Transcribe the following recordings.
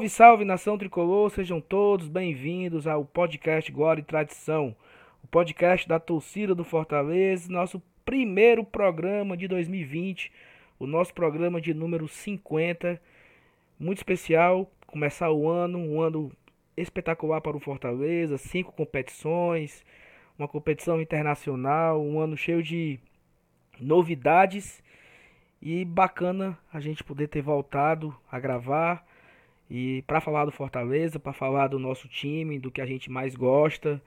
Salve, salve, nação tricolor, sejam todos bem-vindos ao podcast Glória e Tradição, o podcast da torcida do Fortaleza, nosso primeiro programa de 2020, o nosso programa de número 50, muito especial, começar o ano, um ano espetacular para o Fortaleza, 5 competições, uma competição internacional, um ano cheio de novidades e bacana a gente poder ter voltado a gravar. E para falar do Fortaleza, para falar do nosso time, do que a gente mais gosta,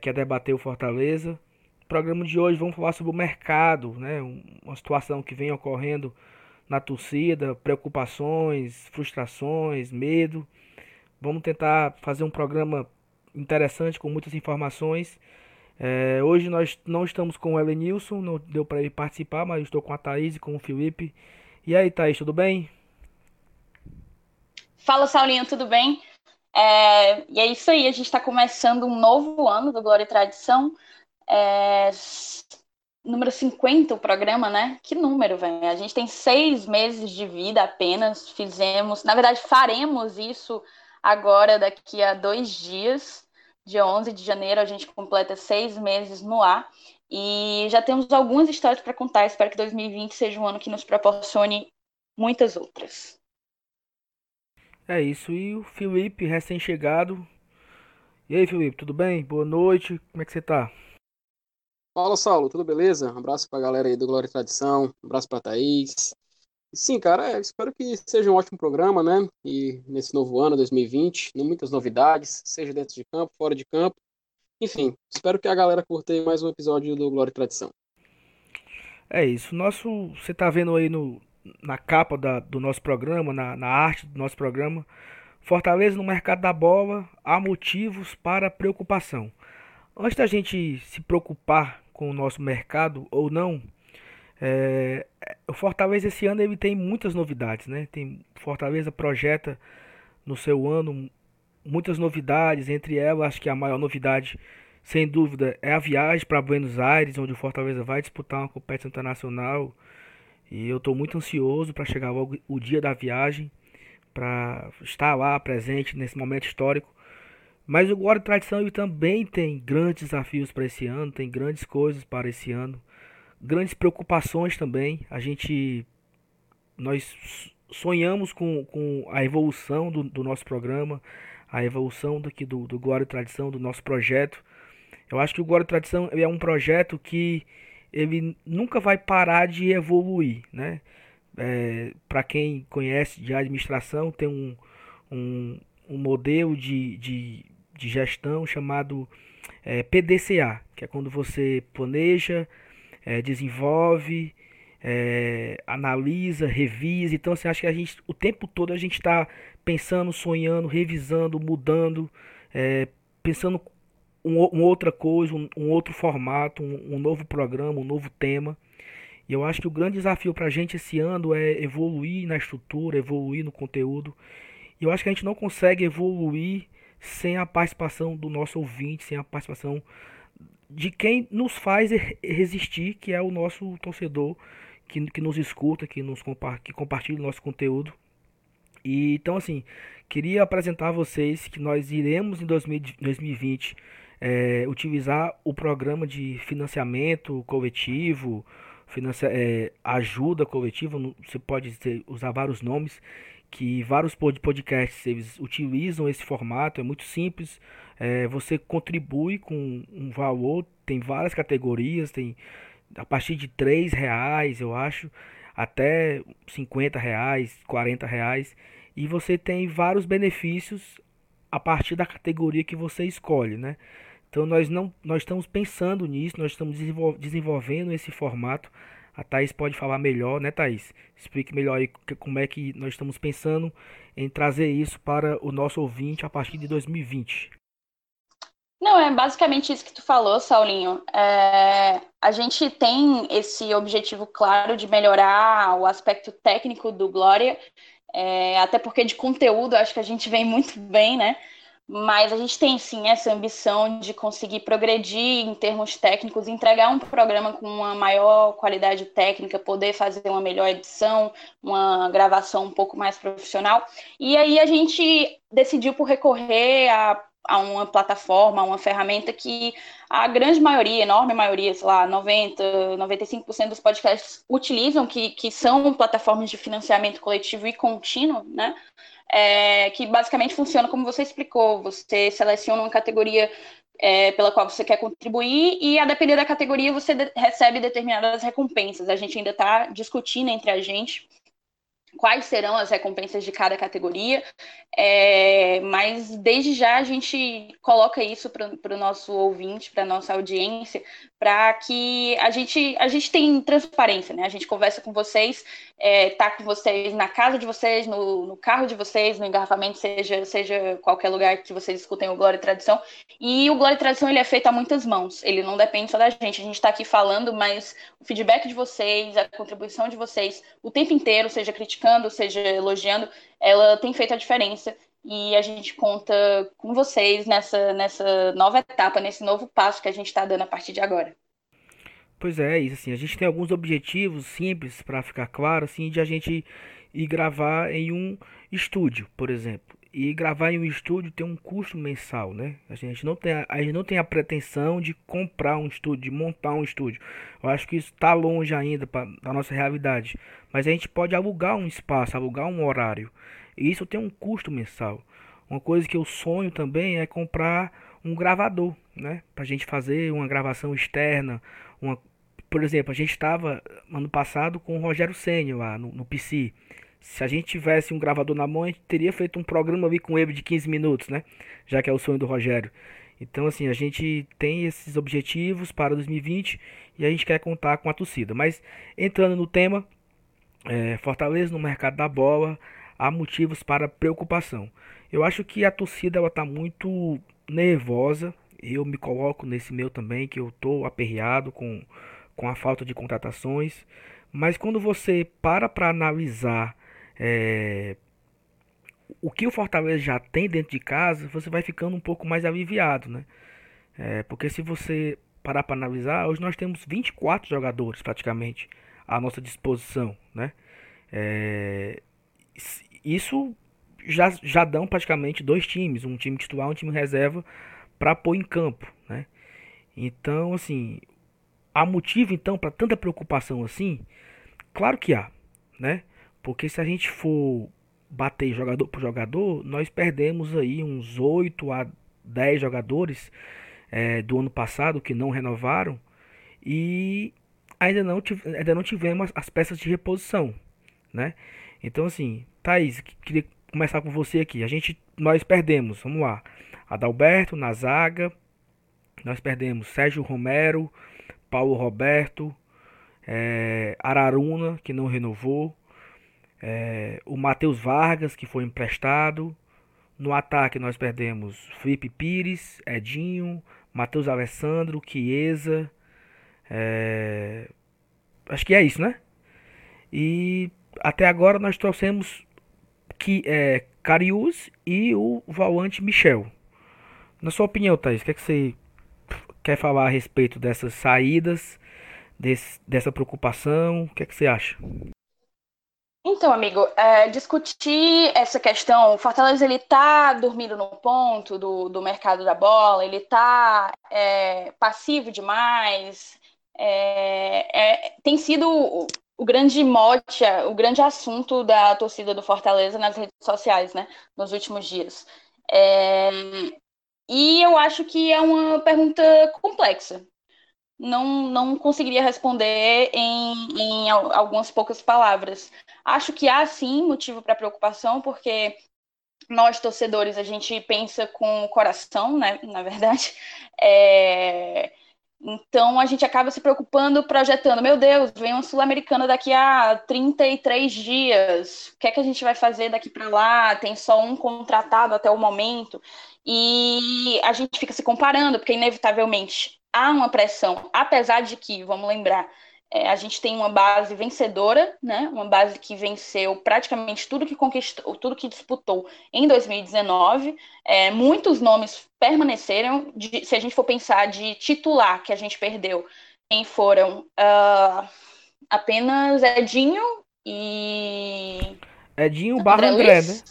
que é debater o Fortaleza. No programa de hoje vamos falar sobre o mercado, né? Uma situação que vem ocorrendo na torcida, preocupações, frustrações, medo. Vamos tentar fazer um programa interessante com muitas informações. Hoje nós não estamos com o Elenilson, não deu para ele participar, mas eu estou com a Thaís e com o Felipe. E aí, Thaís, tudo bem? Fala, Saulinho, tudo bem? E é isso aí, a gente está começando um novo ano do Glória e Tradição, número 50 o programa, né? Que número, velho? A gente tem 6 meses de vida apenas, faremos isso agora daqui a 2 dias, dia 11 de janeiro, a gente completa 6 meses no ar e já temos algumas histórias para contar, espero que 2020 seja um ano que nos proporcione muitas outras. É isso, e o Felipe, recém-chegado. E aí, Felipe, tudo bem? Boa noite, como é que você tá? Fala, Saulo, tudo beleza? Um abraço pra galera aí do Glória e Tradição, um abraço pra Thaís. Sim, cara, espero que seja um ótimo programa, né? E nesse novo ano, 2020, muitas novidades, seja dentro de campo, fora de campo. Enfim, espero que a galera curta aí mais um episódio do Glória e Tradição. É isso, você tá vendo aí na capa do nosso programa, na arte do nosso programa, Fortaleza no mercado da bola, há motivos para preocupação. Antes da gente se preocupar com o nosso mercado ou não, o Fortaleza esse ano ele tem muitas novidades, né? Fortaleza projeta no seu ano muitas novidades, entre elas acho que a maior novidade, sem dúvida, é a viagem para Buenos Aires, onde o Fortaleza vai disputar uma competição internacional. E eu estou muito ansioso para chegar logo o dia da viagem, para estar lá presente nesse momento histórico. Mas o Glória e Tradição ele também tem grandes desafios para esse ano, tem grandes coisas para esse ano, grandes preocupações também. Nós sonhamos com a evolução do nosso programa, a evolução do Glória e Tradição, do nosso projeto. Eu acho que o Glória e Tradição ele é um projeto que ele nunca vai parar de evoluir, né? Para quem conhece de administração, tem um modelo de gestão chamado PDCA, que é quando você planeja, desenvolve, analisa, revisa. Então, assim, acho que o tempo todo a gente está pensando, sonhando, revisando, mudando, pensando uma outra coisa, um outro formato, um novo programa, um novo tema. E eu acho que o grande desafio para a gente esse ano é evoluir na estrutura, evoluir no conteúdo. E eu acho que a gente não consegue evoluir sem a participação do nosso ouvinte, sem a participação de quem nos faz resistir, que é o nosso torcedor, que nos escuta, que compartilha o nosso conteúdo. E, então, assim, queria apresentar a vocês que nós iremos em 2020... utilizar o programa de financiamento coletivo, ajuda coletiva, você pode usar vários nomes, que vários podcasts eles utilizam esse formato, é muito simples, você contribui com um valor, tem várias categorias, tem a partir de R$3, eu acho, até R$50, R$40, e você tem vários benefícios a partir da categoria que você escolhe, né? Então nós estamos pensando nisso, nós estamos desenvolvendo esse formato. A Thaís pode falar melhor, né, Thaís? Explique melhor aí como é que nós estamos pensando em trazer isso para o nosso ouvinte a partir de 2020. Não, é basicamente isso que tu falou, Saulinho. A gente tem esse objetivo claro de melhorar o aspecto técnico do Glória, até porque de conteúdo acho que a gente vem muito bem, né? Mas a gente tem, sim, essa ambição de conseguir progredir em termos técnicos, entregar um programa com uma maior qualidade técnica, poder fazer uma melhor edição, uma gravação um pouco mais profissional. E aí a gente decidiu por recorrer a uma plataforma, a uma ferramenta que a grande maioria, enorme maioria, sei lá, 90%, 95% dos podcasts utilizam, que são plataformas de financiamento coletivo e contínuo, né? Que basicamente funciona como você explicou, você seleciona uma categoria pela qual você quer contribuir e a depender da categoria você recebe determinadas recompensas. A gente ainda está discutindo entre a gente quais serão as recompensas de cada categoria, mas desde já a gente coloca isso para o nosso ouvinte, para a nossa audiência, para que a gente tenha transparência, né? A gente conversa com vocês, está com vocês na casa de vocês, no carro de vocês, no engarrafamento, seja qualquer lugar que vocês escutem o Glória e Tradição. E o Glória e Tradição ele é feito a muitas mãos, ele não depende só da gente. A gente está aqui falando, mas o feedback de vocês, a contribuição de vocês o tempo inteiro, seja criticando, seja elogiando, ela tem feito a diferença. E a gente conta com vocês nessa nova etapa, nesse novo passo que a gente está dando a partir de agora. Pois é, isso assim, a gente tem alguns objetivos simples, para ficar claro, assim, de a gente ir gravar em um estúdio, por exemplo. E gravar em um estúdio tem um custo mensal, né? A gente não tem a pretensão de comprar um estúdio, de montar um estúdio. Eu acho que isso está longe ainda da nossa realidade. Mas a gente pode alugar um espaço, alugar um horário. E isso tem um custo mensal. Uma coisa que eu sonho também é comprar um gravador, né? Para a gente fazer uma gravação externa. Por exemplo, a gente estava ano passado com o Rogério Ceni lá no PC. Se a gente tivesse um gravador na mão, a gente teria feito um programa ali com ele de 15 minutos, né? Já que é o sonho do Rogério. Então, assim, a gente tem esses objetivos para 2020 e a gente quer contar com a torcida. Mas, entrando no tema, Fortaleza no mercado da bola, há motivos para preocupação. Eu acho que a torcida está muito nervosa. Eu me coloco nesse meu também, que eu estou aperreado com a falta de contratações. Mas quando você para analisar o que o Fortaleza já tem dentro de casa, você vai ficando um pouco mais aliviado, né? Porque se você parar para analisar, hoje nós temos 24 jogadores praticamente à nossa disposição, né? Isso já dão praticamente dois times, um time titular e um time reserva para pôr em campo, né? Então, assim, há motivo então para tanta preocupação assim? Claro que há, né? Porque se a gente for bater jogador por jogador, nós perdemos aí uns 8 a 10 jogadores do ano passado que não renovaram e ainda não tivemos as peças de reposição, né? Então, assim, Thaís, queria começar com você aqui. Nós perdemos, vamos lá, Adalberto na zaga, nós perdemos Sérgio Romero, Paulo Roberto, Araruna, que não renovou, o Matheus Vargas, que foi emprestado. No ataque nós perdemos Felipe Pires, Edinho, Matheus Alessandro, Chiesa, acho que é isso, né? E até agora nós trouxemos Cariús e o volante Michel. Na sua opinião, Thaís, o que você quer falar a respeito dessas saídas, dessa preocupação? O que você acha? Então, amigo, discutir essa questão, o Fortaleza ele está dormindo no ponto do mercado da bola, ele está passivo demais, tem sido o grande mote, o grande assunto da torcida do Fortaleza nas redes sociais, né, nos últimos dias. E eu acho que é uma pergunta complexa. Não conseguiria responder em algumas poucas palavras. Acho que há, sim, motivo para preocupação, porque nós, torcedores, a gente pensa com o coração, né, na verdade. Então, a gente acaba se preocupando, projetando, meu Deus, vem uma Sul-Americana daqui a 33 dias, o que é que a gente vai fazer daqui para lá? Tem só um contratado até o momento, e a gente fica se comparando, porque inevitavelmente há uma pressão, apesar de que, vamos lembrar, a gente tem uma base vencedora, né? Uma base que venceu praticamente tudo que conquistou, tudo que disputou em 2019. Muitos nomes permaneceram. Se a gente for pensar de titular que a gente perdeu, quem foram apenas Edinho e... Edinho barra André, né?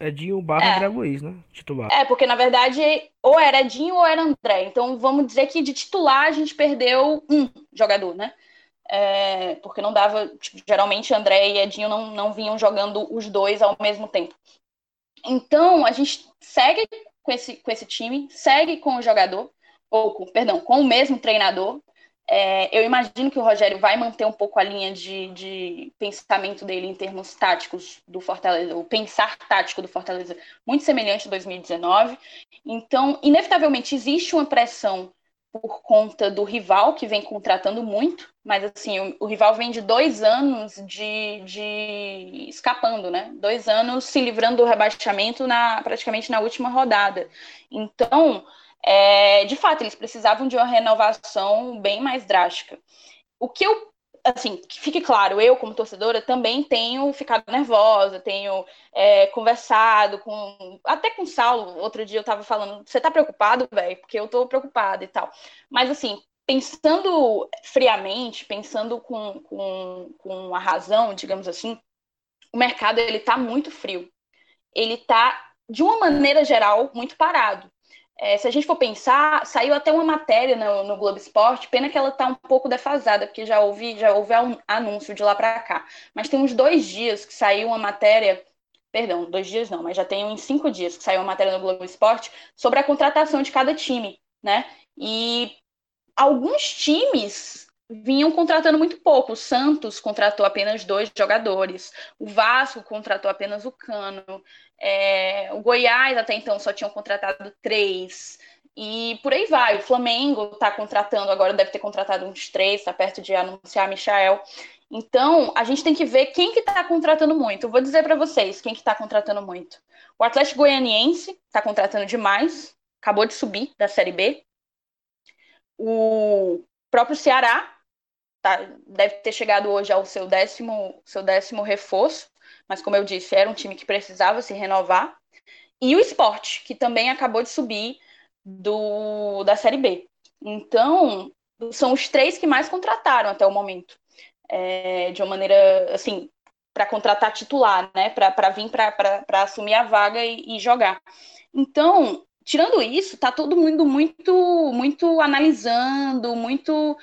Edinho barra André Luiz, né? Titular. Porque na verdade ou era Edinho ou era André. Então vamos dizer que de titular a gente perdeu um jogador, né? Porque não dava... Tipo, geralmente André e Edinho não vinham jogando os dois ao mesmo tempo. Então a gente segue com esse time, segue com o jogador, com o mesmo treinador. Eu imagino que o Rogério vai manter um pouco a linha de pensamento dele em termos táticos do Fortaleza, o pensar tático do Fortaleza, muito semelhante a 2019. Então, inevitavelmente, existe uma pressão por conta do rival, que vem contratando muito, mas assim, o rival vem de 2 anos de escapando, né? 2 anos se livrando do rebaixamento praticamente na última rodada. Então... de fato, eles precisavam de uma renovação bem mais drástica. O que eu, assim, que fique claro, eu como torcedora também tenho ficado nervosa, tenho conversado até com o Saulo. Outro dia eu tava falando, você tá preocupado, velho? Porque eu tô preocupada e tal. Mas assim, pensando friamente, pensando com a razão, digamos assim, o mercado, ele tá muito frio. Ele tá, de uma maneira geral, muito parado. Se a gente for pensar, saiu até uma matéria no Globo Esporte, pena que ela está um pouco defasada, porque já houve anúncio de lá para cá. Mas tem uns 2 dias que saiu uma matéria, perdão, 2 dias não, mas já tem uns 5 dias que saiu uma matéria no Globo Esporte sobre a contratação de cada time, né? E alguns times vinham contratando muito pouco. O Santos contratou apenas 2 jogadores, o Vasco contratou apenas o Cano, o Goiás até então só tinham contratado 3, e por aí vai. O Flamengo está contratando agora, deve ter contratado uns 3, está perto de anunciar Michel. Então a gente tem que ver quem que está contratando muito. Eu vou dizer para vocês quem que está contratando muito. O Atlético Goianiense está contratando demais, acabou de subir da Série B. O próprio Ceará deve ter chegado hoje ao seu décimo reforço, mas como eu disse, era um time que precisava se renovar. E o Sport, que também acabou de subir da Série B. Então, são os 3 que mais contrataram até o momento. De uma maneira, assim, para contratar titular, né? Para vir para assumir a vaga e jogar. Então, tirando isso, está todo mundo muito, muito analisando, muito...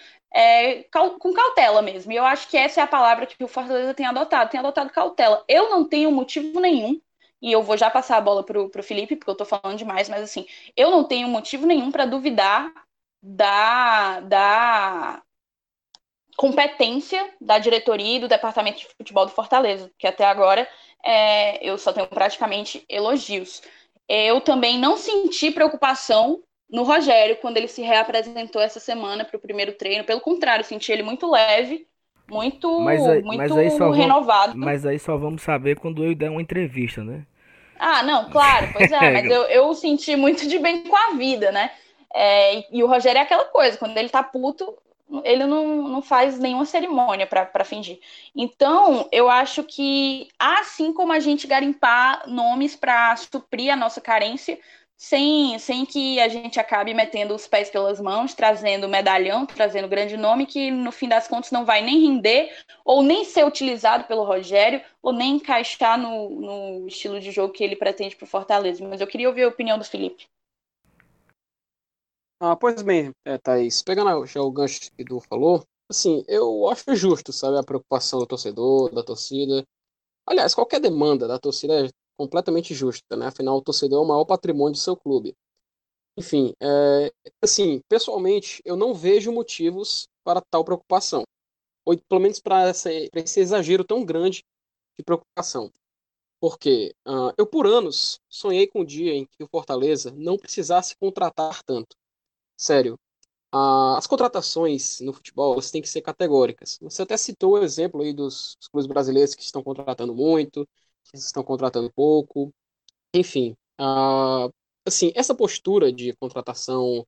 com cautela mesmo. E eu acho que essa é a palavra que o Fortaleza tem adotado cautela. Eu não tenho motivo nenhum, e eu vou já passar a bola pro Felipe, porque eu tô falando demais, mas assim, eu não tenho motivo nenhum para duvidar da competência da diretoria e do departamento de futebol do Fortaleza, que até agora eu só tenho praticamente elogios. Eu também não senti preocupação no Rogério, quando ele se reapresentou essa semana para o primeiro treino. Pelo contrário, senti ele muito leve, muito renovado. Mas aí só vamos saber quando eu der uma entrevista, né? Ah, não, claro, pois é, mas eu senti muito de bem com a vida, né? E o Rogério é aquela coisa, quando ele tá puto, ele não faz nenhuma cerimônia para fingir. Então, eu acho que, assim como a gente garimpar nomes para suprir a nossa carência, sem que a gente acabe metendo os pés pelas mãos, trazendo medalhão, trazendo grande nome, que no fim das contas não vai nem render, ou nem ser utilizado pelo Rogério, ou nem encaixar no estilo de jogo que ele pretende para o Fortaleza. Mas eu queria ouvir a opinião do Felipe. Pois bem, Thaís, pegando já o gancho que o Du falou, assim, eu acho justo, sabe, a preocupação do torcedor, da torcida. Aliás, qualquer demanda da torcida é completamente justa, né? Afinal, o torcedor é o maior patrimônio do seu clube. Enfim, assim, pessoalmente, eu não vejo motivos para tal preocupação, ou pelo menos para esse exagero tão grande de preocupação, porque eu por anos sonhei com o dia em que o Fortaleza não precisasse contratar tanto. Sério, as contratações no futebol, elas têm que ser categóricas. Você até citou o exemplo aí dos clubes brasileiros que estão contratando muito, que estão contratando pouco, enfim, assim, essa postura de contratação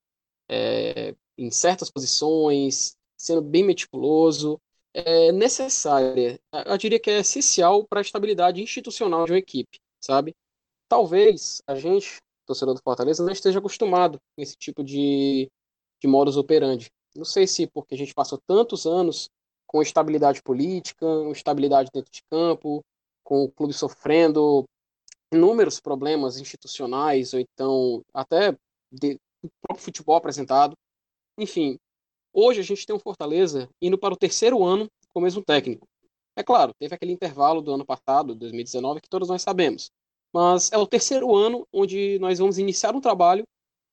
em certas posições, sendo bem meticuloso, é necessária, eu diria que é essencial para a estabilidade institucional de uma equipe, sabe? Talvez a gente, torcedor do Fortaleza, não esteja acostumado com esse tipo de modus operandi. Não sei se porque a gente passou tantos anos com estabilidade política, com estabilidade dentro de campo, com o clube sofrendo inúmeros problemas institucionais, ou então até do próprio futebol apresentado. Enfim, hoje a gente tem um Fortaleza indo para o terceiro ano com o mesmo técnico. É claro, teve aquele intervalo do ano passado, 2019, que todos nós sabemos. Mas é o terceiro ano onde nós vamos iniciar um trabalho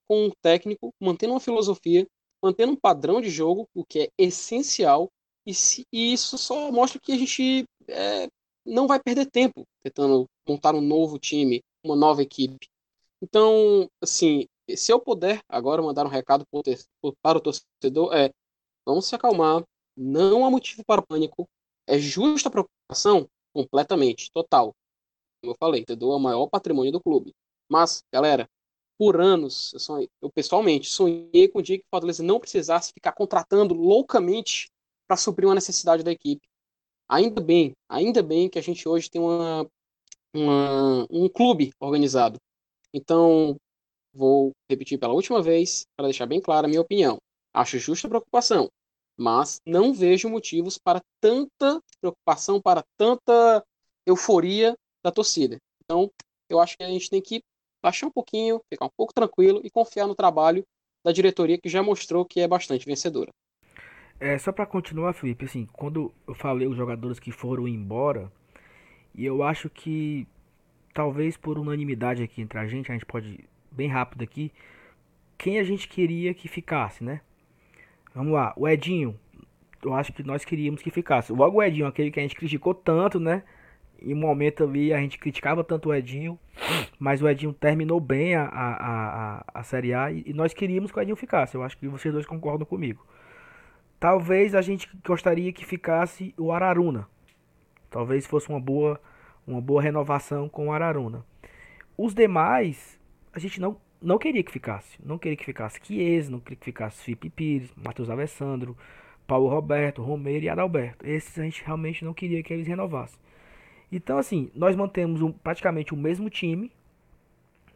com um técnico, mantendo uma filosofia, mantendo um padrão de jogo, o que é essencial, e isso só mostra que a gente não vai perder tempo tentando montar um novo time, uma nova equipe. Então, assim, se eu puder agora mandar um recado para o torcedor, vamos se acalmar, não há motivo para o pânico, é justa a preocupação completamente, total. Como eu falei, entendeu? É o maior patrimônio do clube. Mas, galera, por anos, eu pessoalmente sonhei com o dia que o Fortaleza não precisasse ficar contratando loucamente para suprir uma necessidade da equipe. Ainda bem que a gente hoje tem um clube organizado. Então, vou repetir pela última vez, para deixar bem clara a minha opinião. Acho justa a preocupação, mas não vejo motivos para tanta preocupação, para tanta euforia da torcida. Então, eu acho que a gente tem que baixar um pouquinho, ficar um pouco tranquilo e confiar no trabalho da diretoria, que já mostrou que é bastante vencedora. Só para continuar, Felipe, assim, quando eu falei os jogadores que foram embora, e eu acho que talvez por unanimidade aqui entre a gente pode ir bem rápido aqui, quem a gente queria que ficasse, né? Vamos lá, o Edinho, eu acho que nós queríamos que ficasse. Logo o Edinho, aquele que a gente criticou tanto, né? Em um momento ali a gente criticava tanto o Edinho, mas o Edinho terminou bem a Série A e nós queríamos que o Edinho ficasse. Eu acho que vocês dois concordam comigo. Talvez a gente gostaria que ficasse o Araruna. Talvez fosse uma boa renovação com o Araruna. Os demais, a gente não queria que ficasse. Não queria que ficasse Chiesa, não queria que ficasse Felipe Pires, Matheus Alessandro, Paulo Roberto, Romero e Adalberto. Esses a gente realmente não queria que eles renovassem. Então, assim, nós mantemos praticamente o mesmo time,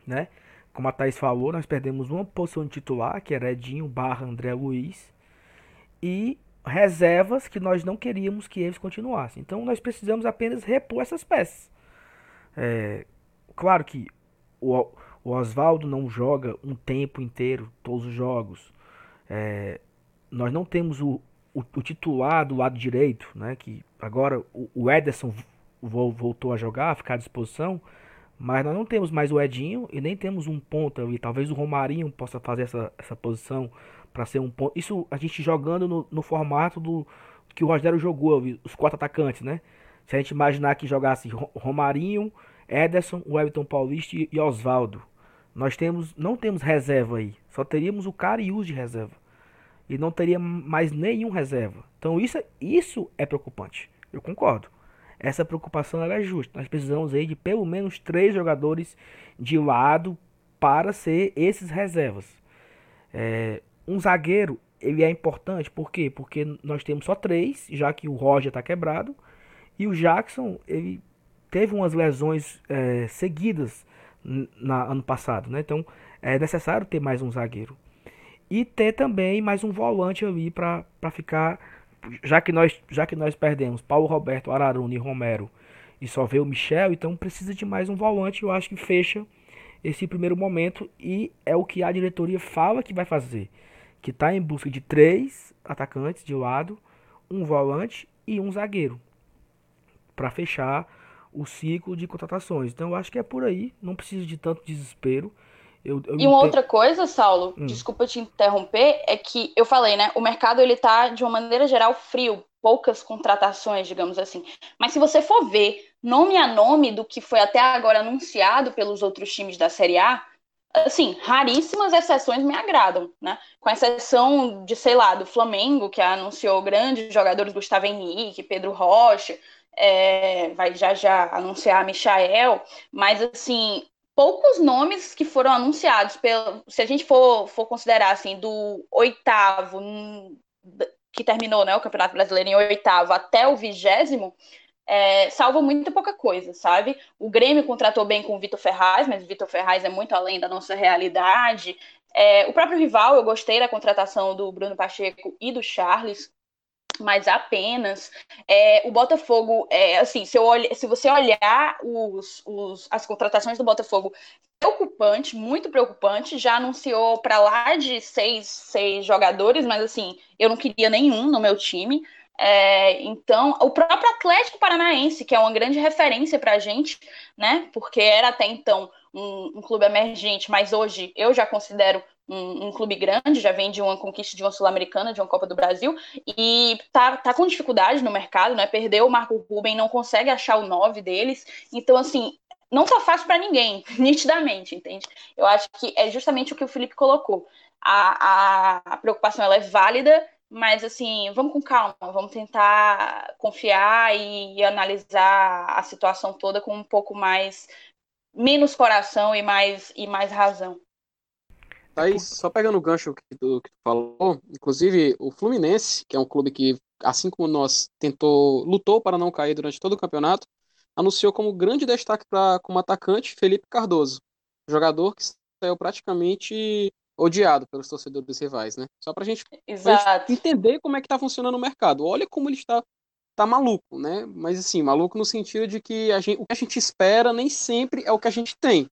né? Como a Thaís falou, nós perdemos uma posição de titular, que era Edinho/André Luiz, e reservas que nós não queríamos que eles continuassem. Então, nós precisamos apenas repor essas peças. Claro que o Oswaldo não joga um tempo inteiro, todos os jogos. Nós não temos o titular do lado direito, né? Que agora o Ederson voltou a jogar, a ficar à disposição, mas nós não temos mais o Edinho e nem temos um ponta ali. Talvez o Romarinho possa fazer essa posição para ser um ponta. Isso a gente jogando no formato do que o Rogério jogou, os quatro atacantes, né? Se a gente imaginar que jogasse Romarinho, Ederson, o Everton Paulista e Oswaldo, nós não temos reserva aí, só teríamos o Cariús de reserva e não teria mais nenhum reserva. Então isso é preocupante, eu concordo. Essa preocupação ela é justa. Nós precisamos aí de pelo menos 3 jogadores de lado para ser esses reservas. Um zagueiro, ele é importante. Por quê? Porque nós temos só 3, já que o Roger está quebrado. E o Jackson, ele teve umas lesões seguidas ano passado, né? Então, é necessário ter mais um zagueiro. E ter também mais um volante ali para ficar... Já que nós perdemos Paulo Roberto, Araruna e Romero e só veio o Michel, então precisa de mais um volante. Eu acho que fecha esse primeiro momento e é o que a diretoria fala que vai fazer, que está em busca de 3 atacantes de lado, um volante e um zagueiro para fechar o ciclo de contratações. Então eu acho que é por aí, não precisa de tanto desespero. E uma outra coisa, Saulo, desculpa te interromper, é que eu falei, né, o mercado ele tá de uma maneira geral frio, poucas contratações, digamos assim, mas se você for ver nome a nome do que foi até agora anunciado pelos outros times da Série A, assim, raríssimas exceções me agradam, né, com exceção de, sei lá, do Flamengo, que anunciou grandes jogadores, Gustavo Henrique, Pedro Rocha, vai já anunciar Michel, mas assim... Poucos nomes que foram anunciados, se a gente for considerar assim, do oitavo, que terminou, né, o Campeonato Brasileiro em oitavo até o 20º, salva muito pouca coisa, sabe? O Grêmio contratou bem com o Vitor Ferraz, mas o Vitor Ferraz é muito além da nossa realidade. O próprio rival, eu gostei da contratação do Bruno Pacheco e do Charles, mas apenas. O Botafogo, assim, se você olhar as contratações do Botafogo, preocupante, muito preocupante, já anunciou para lá de seis jogadores, mas assim, eu não queria nenhum no meu time. Então, o próprio Atlético Paranaense, que é uma grande referência para a gente, né? Porque era até então um clube emergente, mas hoje eu já considero um clube grande, já vem de uma conquista de uma Sul-Americana, de uma Copa do Brasil, e tá com dificuldade no mercado, né? Perdeu o Marco Ruben, não consegue achar o 9 deles, então assim, não tá fácil para ninguém, nitidamente, entende? Eu acho que é justamente o que o Felipe colocou, a preocupação ela é válida, mas, assim, vamos com calma, vamos tentar confiar e analisar a situação toda com um pouco mais, menos coração e mais razão. Thaís, só pegando o gancho que tu falou, inclusive o Fluminense, que é um clube que, assim como nós, lutou para não cair durante todo o campeonato, anunciou como grande destaque como atacante Felipe Cardoso, jogador que saiu praticamente odiado pelos torcedores rivais, né? Só pra gente entender como é que tá funcionando o mercado. Olha como ele tá maluco, né? Mas assim, maluco no sentido de que o que a gente espera nem sempre é o que a gente tem.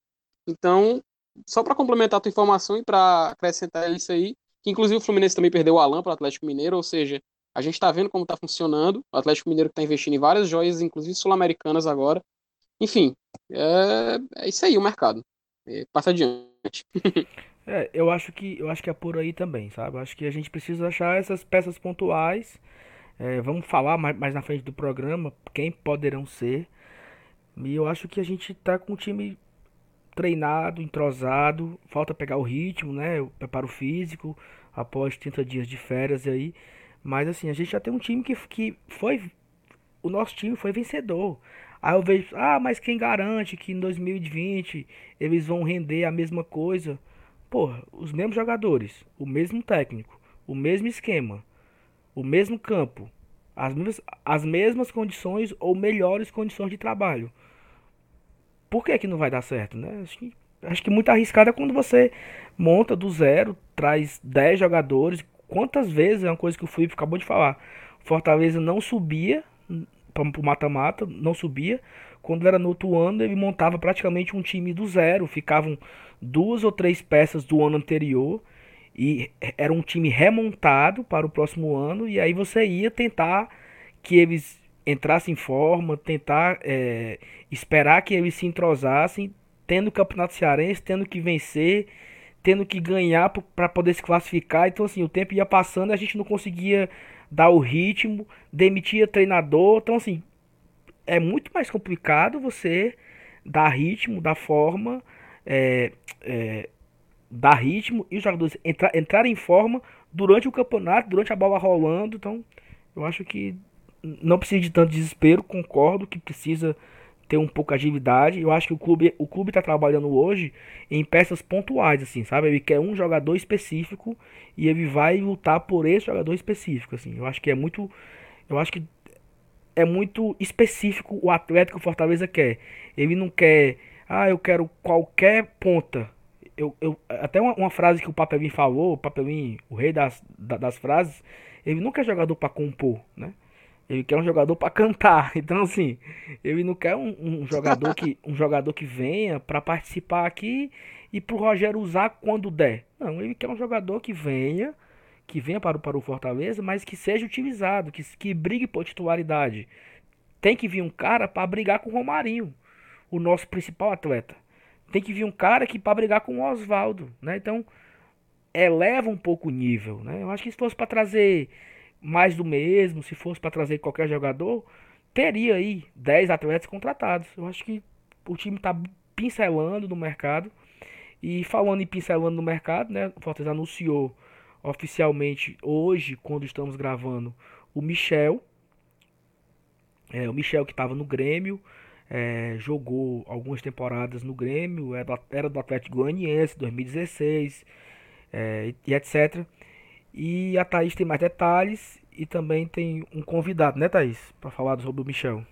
Então, só para complementar a tua informação e para acrescentar isso aí, que inclusive o Fluminense também perdeu o Alan para o Atlético Mineiro, ou seja, a gente tá vendo como tá funcionando. O Atlético Mineiro que tá investindo em várias joias, inclusive sul-americanas agora. Enfim, é isso aí o mercado. Passa adiante. Eu acho que é por aí também, sabe? Eu acho que a gente precisa achar essas peças pontuais. Vamos falar mais na frente do programa quem poderão ser. E eu acho que a gente tá com um time treinado, entrosado. Falta pegar o ritmo, né? O preparo físico após 30 dias de férias e aí. Mas assim, a gente já tem um time que foi... O nosso time foi vencedor. Aí eu vejo, mas quem garante que em 2020 eles vão render a mesma coisa? Porra, os mesmos jogadores, o mesmo técnico, o mesmo esquema, o mesmo campo, as mesmas condições ou melhores condições de trabalho. Por que que não vai dar certo, né? Acho que muito arriscado é quando você monta do zero, traz 10 jogadores. Quantas vezes, é uma coisa que o Felipe acabou de falar, Fortaleza não subia pro mata-mata, não subia. Quando era no outro ano, ele montava praticamente um time do zero, ficavam 2 ou 3 peças do ano anterior e era um time remontado para o próximo ano, e aí você ia tentar que eles entrassem em forma, tentar esperar que eles se entrosassem, tendo o Campeonato Cearense, tendo que vencer, tendo que ganhar para poder se classificar. Então assim, o tempo ia passando e a gente não conseguia dar o ritmo, demitia treinador. Então assim, é muito mais complicado você dar ritmo, dar forma, dar ritmo e os jogadores entrarem em forma durante o campeonato, durante a bola rolando. Então eu acho que não precisa de tanto desespero, concordo que precisa ter um pouco de agilidade. Eu acho que o clube está trabalhando hoje em peças pontuais, assim, sabe? Ele quer um jogador específico e ele vai lutar por esse jogador específico, assim. Eu acho que é muito específico o atleta que o Fortaleza quer. Ele não quer... eu quero qualquer ponta. Até uma frase que o Papelinho falou, o Papelinho, o rei das frases, ele não quer jogador para compor, né? Ele quer um jogador para cantar. Então, assim, ele não quer um jogador que venha para participar aqui e pro Rogério usar quando der. Não, ele quer um jogador que venha para o Fortaleza, mas que seja utilizado, que brigue por titularidade. Tem que vir um cara para brigar com o Romarinho, o nosso principal atleta. Tem que vir um cara para brigar com o Oswaldo, né? Então, eleva um pouco o nível, né? Eu acho que se fosse para trazer mais do mesmo, se fosse para trazer qualquer jogador, teria aí 10 atletas contratados. Eu acho que o time está pincelando no mercado. E falando em pincelando no mercado, né? O Fortaleza anunciou oficialmente hoje, quando estamos gravando, o Michel. O Michel que estava no Grêmio. Jogou algumas temporadas no Grêmio, era do Atlético Goianiense, 2016 e etc. E a Thaís tem mais detalhes e também tem um convidado, né, Thaís, para falar sobre o Michel.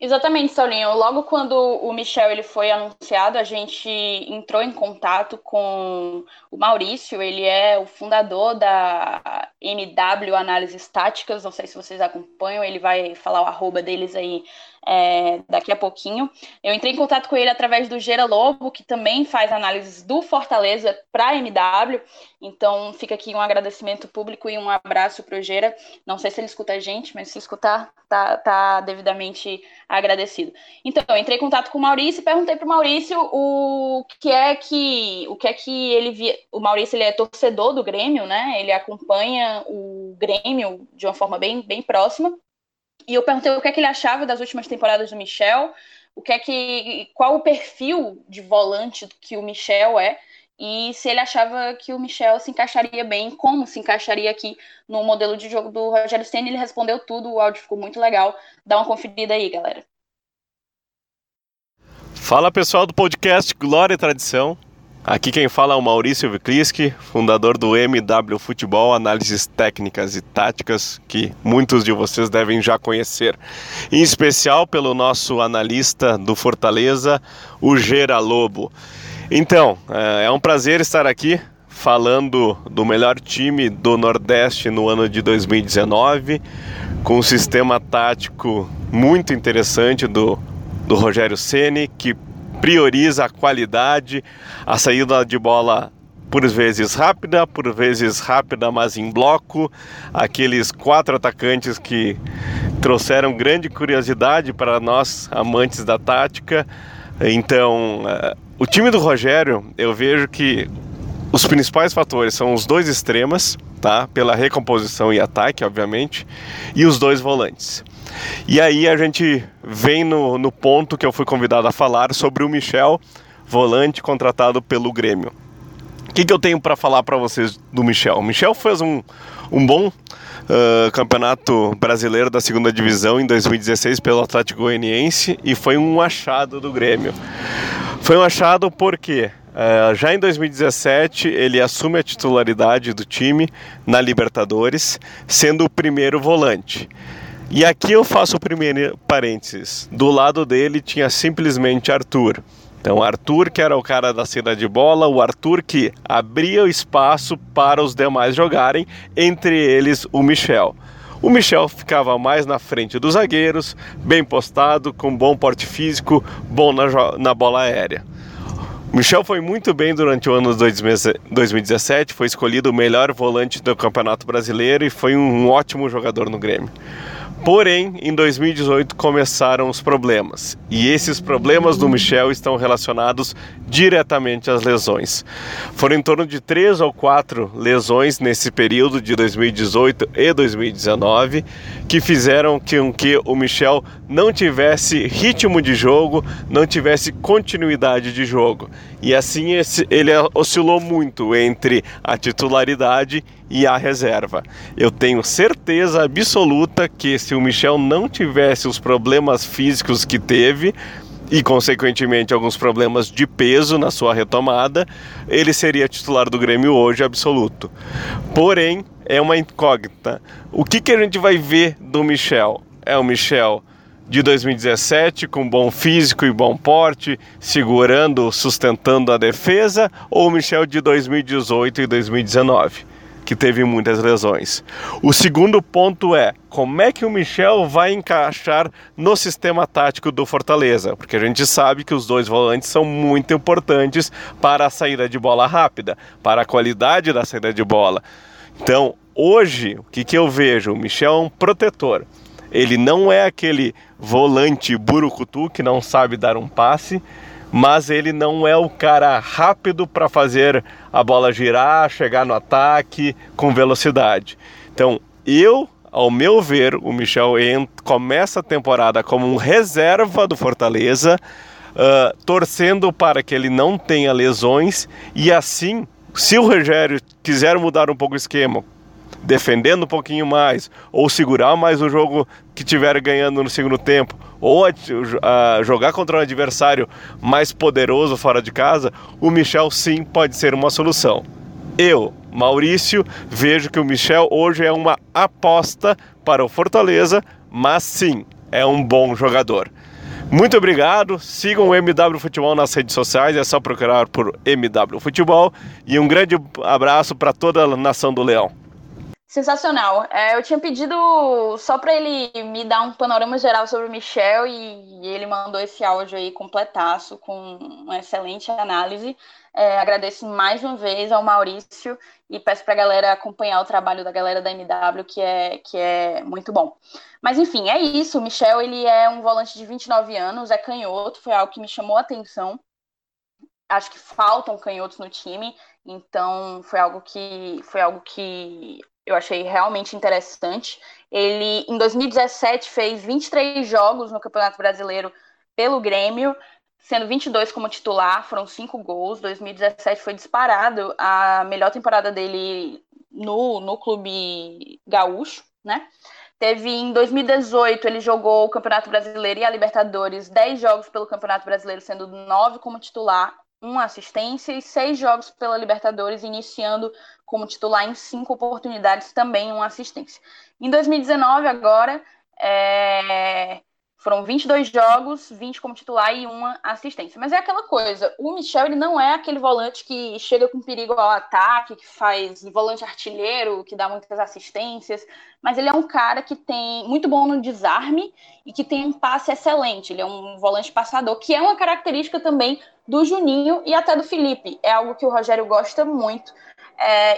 Exatamente, Saulinho. Logo quando o Michel ele foi anunciado, a gente entrou em contato com o Maurício, ele é o fundador da MW Análises Táticas, não sei se vocês acompanham, ele vai falar o arroba deles aí daqui a pouquinho. Eu entrei em contato com ele através do Gera Lobo, que também faz análises do Fortaleza para a MW, então fica aqui um agradecimento público e um abraço para o Gera. Não sei se ele escuta a gente, mas se escutar, tá devidamente agradecido. Então, eu entrei em contato com o Maurício e perguntei para o Maurício o que é que ele via. O Maurício ele é torcedor do Grêmio, né? Ele acompanha o Grêmio de uma forma bem, bem próxima. E eu perguntei o que é que ele achava das últimas temporadas do Michel, qual o perfil de volante que o Michel é, e se ele achava que o Michel se encaixaria bem, como se encaixaria aqui no modelo de jogo do Rogério Ceni. Ele respondeu tudo, o áudio ficou muito legal. Dá uma conferida aí, galera. Fala, pessoal do podcast Glória e Tradição. Aqui quem fala é o Maurício Vikliski, fundador do MW Futebol, análises técnicas e táticas que muitos de vocês devem já conhecer. Em especial pelo nosso analista do Fortaleza, o Gera Lobo. Então, é um prazer estar aqui falando do melhor time do Nordeste no ano de 2019, com um sistema tático muito interessante do Rogério Ceni, que prioriza a qualidade, a saída de bola por vezes rápida, mas em bloco. Aqueles 4 atacantes que trouxeram grande curiosidade para nós, amantes da tática. Então, o time do Rogério, eu vejo que os principais fatores são os 2 extremas, tá? Pela recomposição e ataque, obviamente, e os 2 volantes. E aí a gente vem no ponto que eu fui convidado a falar sobre o Michel, volante contratado pelo Grêmio. O que eu tenho para falar para vocês do Michel? O Michel fez um bom Campeonato Brasileiro da 2ª Divisão em 2016 pelo Atlético Goianiense e foi um achado do Grêmio. Foi um achado porque já em 2017 ele assume a titularidade do time na Libertadores, sendo o primeiro volante. E aqui eu faço o primeiro parênteses. Do lado dele tinha simplesmente Arthur. Então Arthur, que era o cara da saída de bola, o Arthur que abria o espaço para os demais jogarem, entre eles o Michel. O Michel ficava mais na frente dos zagueiros, bem postado, com bom porte físico, bom na bola aérea. O Michel foi muito bem durante o ano de 2017, foi escolhido o melhor volante do Campeonato Brasileiro e foi um ótimo jogador no Grêmio. Porém, em 2018 começaram os problemas, e esses problemas do Michel estão relacionados diretamente às lesões. Foram em torno de 3 ou 4 lesões nesse período de 2018 e 2019 que fizeram com que o Michel não tivesse ritmo de jogo, não tivesse continuidade de jogo. E assim ele oscilou muito entre a titularidade e a reserva. Eu tenho certeza absoluta que se o Michel não tivesse os problemas físicos que teve e, consequentemente, alguns problemas de peso na sua retomada, ele seria titular do Grêmio hoje absoluto. Porém, é uma incógnita. O que a gente vai ver do Michel? É o Michel de 2017, com bom físico e bom porte, segurando, sustentando a defesa, ou o Michel de 2018 e 2019? Que teve muitas lesões. O segundo ponto é, como é que o Michel vai encaixar no sistema tático do Fortaleza? Porque a gente sabe que os 2 volantes são muito importantes para a saída de bola rápida, para a qualidade da saída de bola. Então, hoje, o que eu vejo? O Michel é um protetor. Ele não é aquele volante burucutu que não sabe dar um passe, mas ele não é o cara rápido para fazer a bola girar, chegar no ataque com velocidade. Então, ao meu ver, o Michel começa a temporada como um reserva do Fortaleza, torcendo para que ele não tenha lesões, e assim, se o Rogério quiser mudar um pouco o esquema, defendendo um pouquinho mais, ou segurar mais o jogo que tiver ganhando no segundo tempo, ou jogar contra um adversário mais poderoso fora de casa, o Michel sim pode ser uma solução. Eu, Maurício, vejo que o Michel hoje é uma aposta para o Fortaleza, mas sim, é um bom jogador. Muito obrigado, sigam o MW Futebol nas redes sociais, é só procurar por MW Futebol e um grande abraço para toda a nação do Leão. Sensacional, eu tinha pedido só para ele me dar um panorama geral sobre o Michel e ele mandou esse áudio aí completaço, com uma excelente análise. Agradeço mais uma vez ao Maurício e peço para a galera acompanhar o trabalho da galera da MW, que é muito bom. Mas enfim, é isso. O Michel, ele é um volante de 29 anos, é canhoto, foi algo que me chamou a atenção. Acho que faltam canhotos no time, então foi algo que eu achei realmente interessante. Ele, em 2017, fez 23 jogos no Campeonato Brasileiro pelo Grêmio, sendo 22 como titular, foram 5 gols. 2017 foi disparado a melhor temporada dele no clube gaúcho, né? Teve, em 2018, ele jogou o Campeonato Brasileiro e a Libertadores, 10 jogos pelo Campeonato Brasileiro, sendo 9 como titular, 1 assistência, e 6 jogos pela Libertadores, iniciando como titular em 5 oportunidades, também 1 assistência. Em 2019, agora, foram 22 jogos, 20 como titular e 1 assistência. Mas é aquela coisa, o Michel, ele não é aquele volante que chega com perigo ao ataque, que faz volante artilheiro, que dá muitas assistências, mas ele é um cara que tem muito bom no desarme e que tem um passe excelente. Ele é um volante passador, que é uma característica também do Juninho e até do Felipe. É algo que o Rogério gosta muito.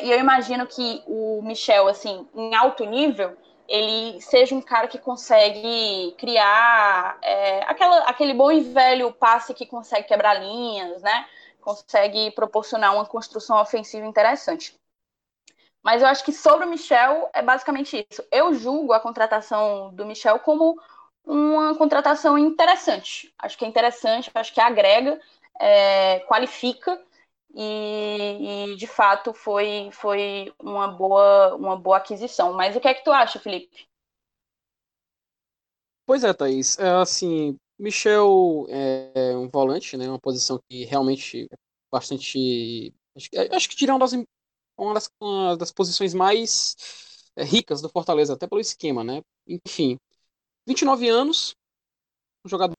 E eu imagino que o Michel, assim, em alto nível, ele seja um cara que consegue criar aquele bom e velho passe que consegue quebrar linhas, né? Consegue proporcionar uma construção ofensiva interessante. Mas eu acho que sobre o Michel é basicamente isso. Eu julgo a contratação do Michel como uma contratação interessante. Acho que é interessante, acho que agrega, qualifica. E de fato, foi uma boa aquisição. Mas o que é que tu acha, Felipe? Pois é, Thaís. Assim, Michel é um volante, né? Uma posição que realmente é bastante... Acho que diria uma das posições mais ricas do Fortaleza, até pelo esquema, né? Enfim, 29 anos, um jogador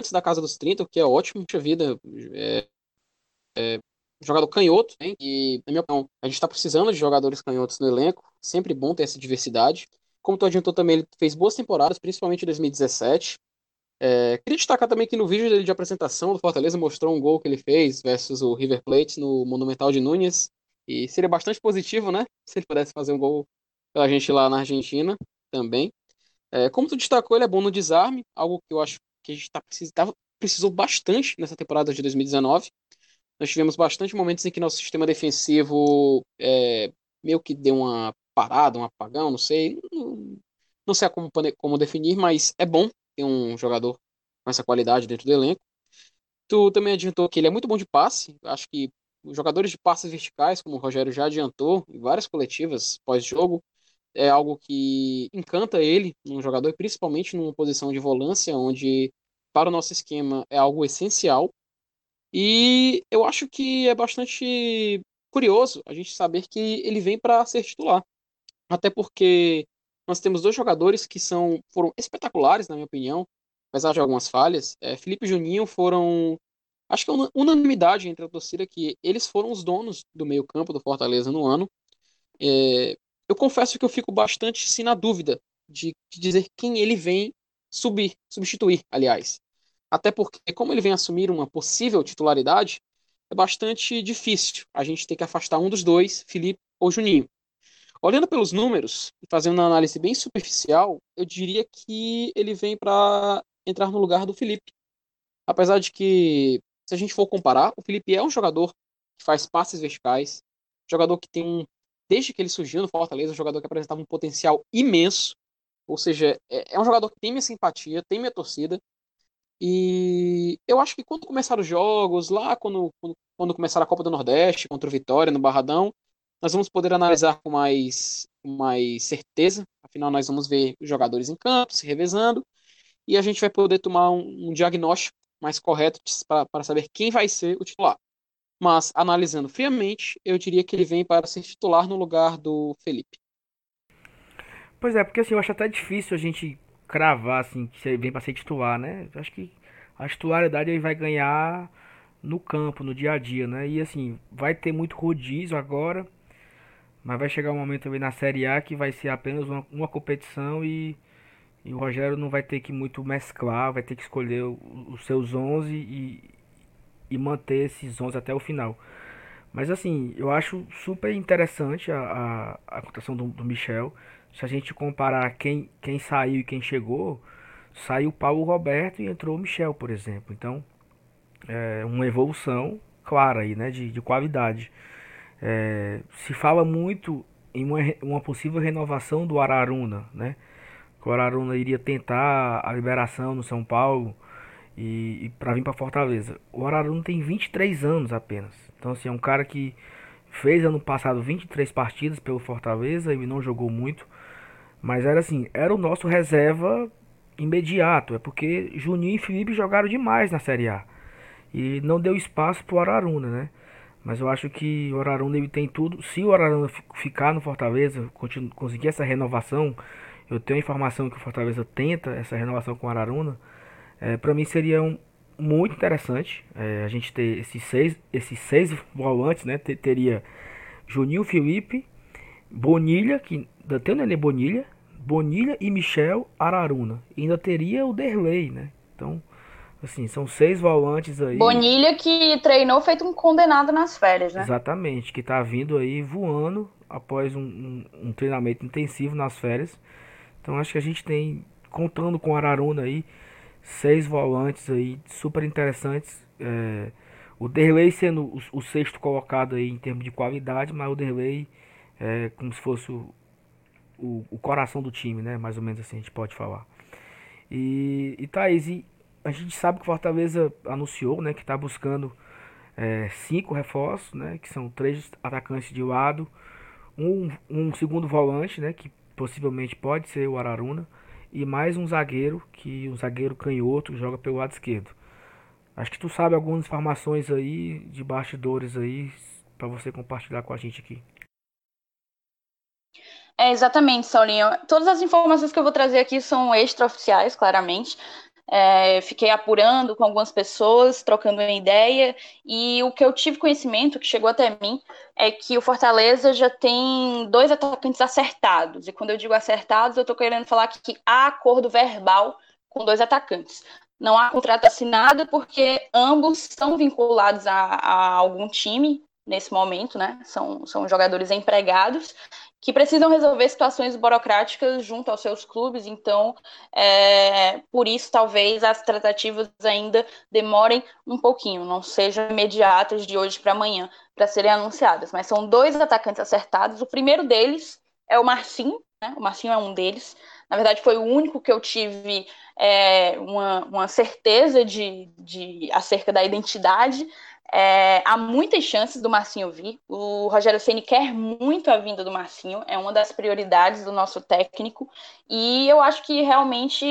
antes da casa dos 30, o que é ótimo. Puxa vida, jogador canhoto, hein? E na minha opinião, a gente está precisando de jogadores canhotos no elenco, sempre bom ter essa diversidade. Como tu adiantou também, ele fez boas temporadas, principalmente em 2017. Queria destacar também que no vídeo dele de apresentação do Fortaleza mostrou um gol que ele fez versus o River Plate no Monumental de Núñez, e seria bastante positivo, né, se ele pudesse fazer um gol pela gente lá na Argentina também. Como tu destacou, ele é bom no desarme, algo que eu acho que a gente precisou bastante nessa temporada de 2019. Nós tivemos bastante momentos em que nosso sistema defensivo meio que deu uma parada, um apagão, não sei como definir, mas é bom ter um jogador com essa qualidade dentro do elenco. Tu também adiantou que ele é muito bom de passe. Acho que os jogadores de passes verticais, como o Rogério já adiantou em várias coletivas pós-jogo, é algo que encanta ele, um jogador, principalmente numa posição de volância, onde para o nosso esquema é algo essencial. E eu acho que é bastante curioso a gente saber que ele vem para ser titular. Até porque nós temos dois jogadores que foram espetaculares, na minha opinião, apesar de algumas falhas. Felipe e Juninho foram, acho que unanimidade entre a torcida, que eles foram os donos do meio-campo do Fortaleza no ano. Eu confesso que eu fico bastante, sim, na dúvida de dizer quem ele vem substituir, aliás. Até porque, como ele vem assumir uma possível titularidade, é bastante difícil a gente ter que afastar um dos dois, Felipe ou Juninho. Olhando pelos números e fazendo uma análise bem superficial, eu diria que ele vem para entrar no lugar do Felipe. Apesar de que, se a gente for comparar, o Felipe é um jogador que faz passes verticais, jogador que tem desde que ele surgiu no Fortaleza, um jogador que apresentava um potencial imenso, ou seja, é um jogador que tem minha simpatia, tem minha torcida. E eu acho que quando começaram os jogos, lá quando começar a Copa do Nordeste, contra o Vitória, no Barradão, nós vamos poder analisar com mais certeza. Afinal, nós vamos ver os jogadores em campo, se revezando, e a gente vai poder tomar um diagnóstico mais correto para saber quem vai ser o titular. Mas, analisando friamente, eu diria que ele vem para ser titular no lugar do Felipe. Pois é, porque assim, eu acho até difícil a gente cravar assim, que ele vem para ser titular, né? Eu acho que a titularidade ele vai ganhar no campo, no dia a dia, né? E assim, vai ter muito rodízio agora, mas vai chegar um momento também na Série A que vai ser apenas uma competição e o Rogério não vai ter que muito mesclar, vai ter que escolher os seus 11 e manter esses 11 até o final. Mas assim, eu acho super interessante a contratação do Michel. Se a gente comparar quem saiu e quem chegou, saiu o Paulo Roberto e entrou o Michel, por exemplo. Então, é uma evolução clara aí, né, de qualidade. É, se fala muito em uma possível renovação do Araruna, né? O Araruna iria tentar a liberação no São Paulo e para vir para Fortaleza. O Araruna tem 23 anos apenas. Então, assim, é um cara que fez ano passado 23 partidas pelo Fortaleza e não jogou muito. Mas era assim, era o nosso reserva imediato. É porque Juninho e Felipe jogaram demais na Série A. E não deu espaço para o Araruna, né? Mas eu acho que o Araruna ele tem tudo. Se o Araruna ficar no Fortaleza, conseguir essa renovação... Eu tenho a informação que o Fortaleza tenta essa renovação com o Araruna. Para mim seria muito interessante a gente ter esses seis volantes, né? Teria Juninho, Felipe, Bonilha, que ainda tem o Nenê Bonilha, Bonilha e Michel, Araruna. E ainda teria o Derley, né? Então, assim, são seis volantes aí. Bonilha que treinou feito um condenado nas férias, né? Exatamente, que tá vindo aí voando após um treinamento intensivo nas férias. Então acho que a gente tem, contando com o Araruna aí, seis volantes aí super interessantes. O Derley sendo o sexto colocado aí em termos de qualidade, mas o Derley é como se fosse o coração do time, né? Mais ou menos assim a gente pode falar. E Thaís, a gente sabe que o Fortaleza anunciou, né, que está buscando 5 reforços, né, que são 3 atacantes de lado, um segundo volante, né, que possivelmente pode ser o Araruna, e mais um zagueiro canhoto joga pelo lado esquerdo. Acho que tu sabe algumas informações aí de bastidores aí para você compartilhar com a gente aqui. Exatamente, Saulinho. Todas as informações que eu vou trazer aqui são extraoficiais, claramente. Fiquei apurando com algumas pessoas, trocando uma ideia, e o que eu tive conhecimento, que chegou até mim, é que o Fortaleza já tem 2 atacantes acertados, e quando eu digo acertados, eu estou querendo falar que há acordo verbal com 2 atacantes. Não há contrato assinado, porque ambos são vinculados a algum time, nesse momento, né? São jogadores empregados, que precisam resolver situações burocráticas junto aos seus clubes, então, por isso, talvez, as tratativas ainda demorem um pouquinho, não sejam imediatas de hoje para amanhã, para serem anunciadas, mas são 2 atacantes acertados. O primeiro deles é o Marcinho, né? O Marcinho é um deles, na verdade, foi o único que eu tive uma certeza acerca da identidade. Há muitas chances do Marcinho vir. O Rogério Ceni quer muito a vinda do Marcinho, é uma das prioridades do nosso técnico, e eu acho que realmente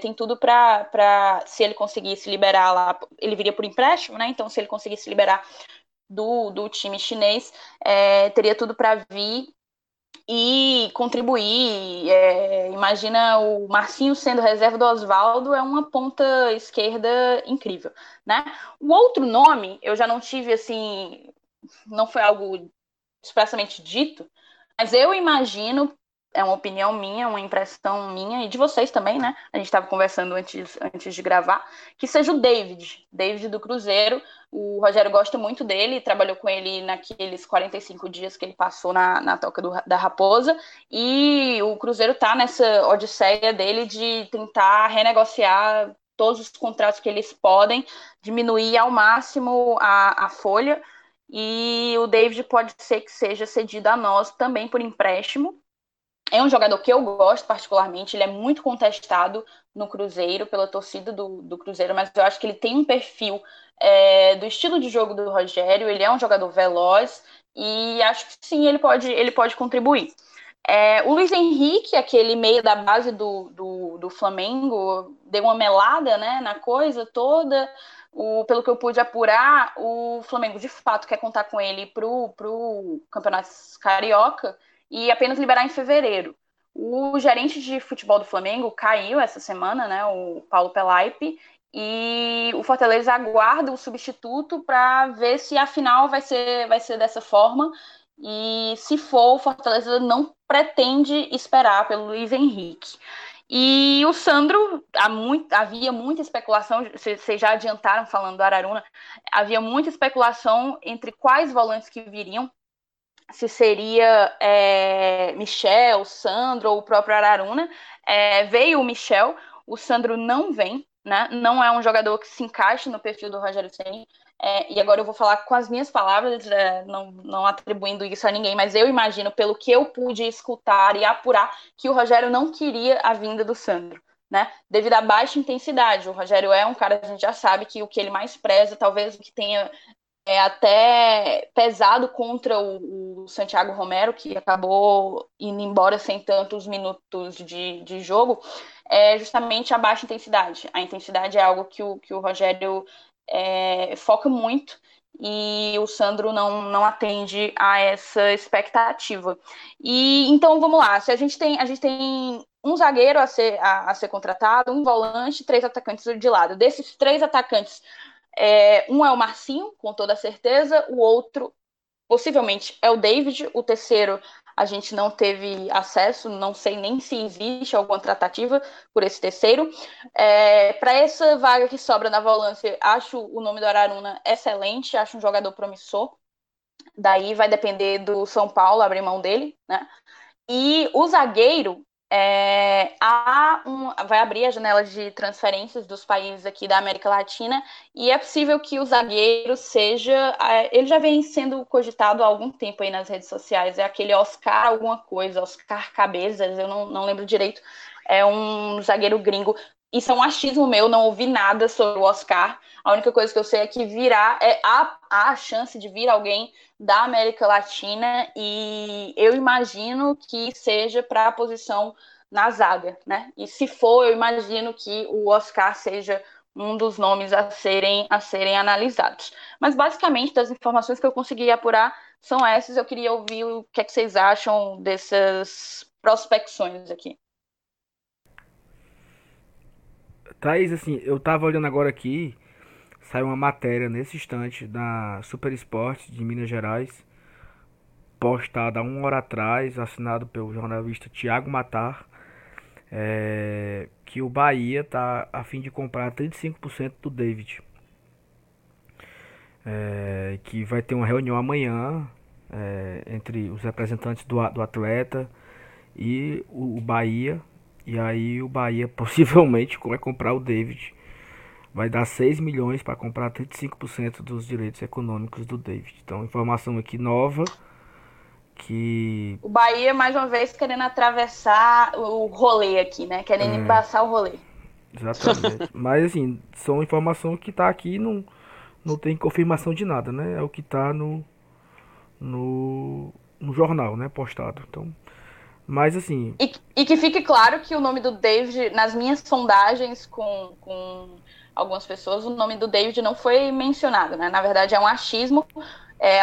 tem tudo para, se ele conseguir se liberar lá, ele viria por empréstimo, né? Então, se ele conseguir se liberar do time chinês, teria tudo para vir e contribuir. Imagina o Marcinho sendo reserva do Oswaldo, é uma ponta esquerda incrível, né? O outro nome, eu já não tive, assim, não foi algo expressamente dito, mas eu imagino, é uma opinião minha, uma impressão minha, e de vocês também, né? A gente estava conversando antes de gravar, que seja o David do Cruzeiro. O Rogério gosta muito dele, trabalhou com ele naqueles 45 dias que ele passou na toca da Raposa, e o Cruzeiro está nessa odisseia dele de tentar renegociar todos os contratos que eles podem, diminuir ao máximo a folha, e o David pode ser que seja cedido a nós também por empréstimo. É um jogador que eu gosto particularmente, ele é muito contestado no Cruzeiro, pela torcida do Cruzeiro, mas eu acho que ele tem um perfil do estilo de jogo do Rogério, ele é um jogador veloz, e acho que sim, ele pode contribuir. O Luiz Henrique, aquele meio da base do Flamengo, deu uma melada, né, na coisa toda. Pelo que eu pude apurar, o Flamengo de fato quer contar com ele pro Campeonato Carioca e apenas liberar em fevereiro. O gerente de futebol do Flamengo caiu essa semana, né, o Paulo Pelaipe, e o Fortaleza aguarda o substituto para ver se a final vai ser dessa forma. E se for, o Fortaleza não pretende esperar pelo Luiz Henrique. E o Sandro, havia muita especulação, vocês já adiantaram falando do Araruna, havia muita especulação entre quais volantes que viriam, se seria Michel, Sandro ou o próprio Araruna. Veio o Michel, o Sandro não vem, né? Não é um jogador que se encaixa no perfil do Rogério Ceni. E agora eu vou falar com as minhas palavras, não atribuindo isso a ninguém, mas eu imagino, pelo que eu pude escutar e apurar, que o Rogério não queria a vinda do Sandro, né? Devido à baixa intensidade. O Rogério é um cara, a gente já sabe, que o que ele mais preza, talvez o que tenha até pesado contra o Santiago Romero, que acabou indo embora sem tantos minutos de jogo, é justamente a baixa intensidade. A intensidade é algo que o Rogério... foca muito, e o Sandro não atende a essa expectativa. E então vamos lá, se a gente tem um zagueiro a ser contratado, um volante, três atacantes de lado. Desses três atacantes, um é o Marcinho, com toda certeza, o outro possivelmente é o David, o terceiro a gente não teve acesso, não sei nem se existe alguma tratativa por esse terceiro. Para essa vaga que sobra na volância, acho o nome do Araruna excelente, acho um jogador promissor. Daí vai depender do São Paulo abrir mão dele, né? E o zagueiro, vai abrir a janela de transferências dos países aqui da América Latina, e é possível que o zagueiro seja... Ele já vem sendo cogitado há algum tempo aí nas redes sociais, é aquele Oscar alguma coisa, Oscar Cabezas, eu não lembro direito, é um zagueiro gringo. Isso é um achismo meu, não ouvi nada sobre o Oscar, a única coisa que eu sei é que há a chance de vir alguém da América Latina, e eu imagino que seja para a posição na zaga, né? E se for, eu imagino que o Oscar seja um dos nomes a serem analisados. Mas basicamente, das informações que eu consegui apurar são essas. Eu queria ouvir o que é que vocês acham dessas prospecções aqui. Thaís, assim, eu tava olhando agora aqui, saiu uma matéria nesse instante da Super Esporte de Minas Gerais, postada há 1 hora atrás, assinado pelo jornalista Tiago Matar, que o Bahia tá a fim de comprar 35% do David, que vai ter uma reunião amanhã entre os representantes do atleta e o Bahia, e aí o Bahia possivelmente vai comprar o David. Vai dar 6 milhões para comprar 35% dos direitos econômicos do David. Então, informação aqui nova que... O Bahia, mais uma vez, querendo atravessar o rolê aqui, né? Querendo embaçar o rolê. Exatamente. Mas, assim, são informações que tá aqui e não tem confirmação de nada, né? É o que tá no jornal, né? Postado. Então... Mas assim... E que fique claro que o nome do David, nas minhas sondagens com algumas pessoas, o nome do David não foi mencionado, né? Na verdade é um achismo,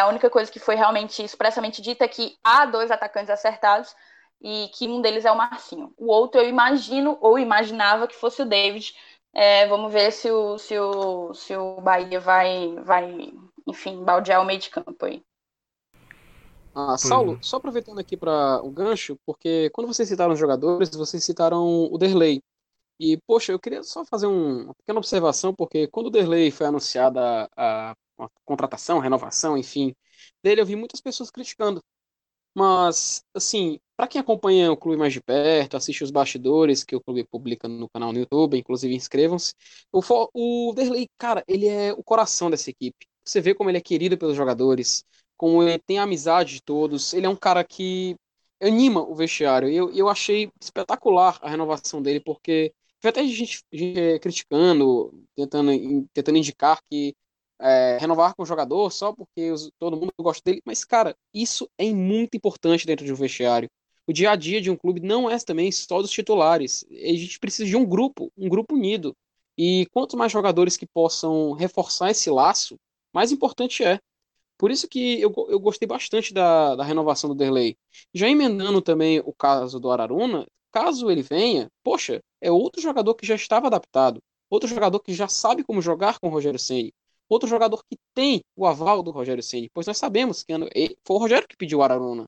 a única coisa que foi realmente expressamente dita é que há 2 atacantes acertados e que um deles é o Marcinho. O outro eu imagino, ou imaginava que fosse o David. Vamos ver se o Bahia vai, enfim, baldear o meio de campo aí. Ah, Saulo, só aproveitando aqui para o gancho, porque quando vocês citaram os jogadores, vocês citaram o Derley. E, poxa, eu queria só fazer uma pequena observação, porque quando o Derley foi anunciada a contratação, a renovação, enfim, dele, eu vi muitas pessoas criticando. Mas, assim, para quem acompanha o clube mais de perto, assiste os bastidores que o clube publica no canal no YouTube, inclusive inscrevam-se, o Derley, cara, ele é o coração dessa equipe. Você vê como ele é querido pelos jogadores, como ele tem a amizade de todos, ele é um cara que anima o vestiário. Eu achei espetacular a renovação dele, porque teve até gente criticando, tentando indicar que renovar com o jogador só porque todo mundo gosta dele. Mas, cara, isso é muito importante dentro de um vestiário. O dia a dia de um clube não é também só dos titulares. A gente precisa de um grupo unido. E quanto mais jogadores que possam reforçar esse laço, mais importante é. Por isso que eu gostei bastante da renovação do Derley. Já emendando também o caso do Araruna, caso ele venha, poxa, é outro jogador que já estava adaptado, outro jogador que já sabe como jogar com o Rogério Ceni, outro jogador que tem o aval do Rogério Ceni, pois nós sabemos que foi o Rogério que pediu o Araruna,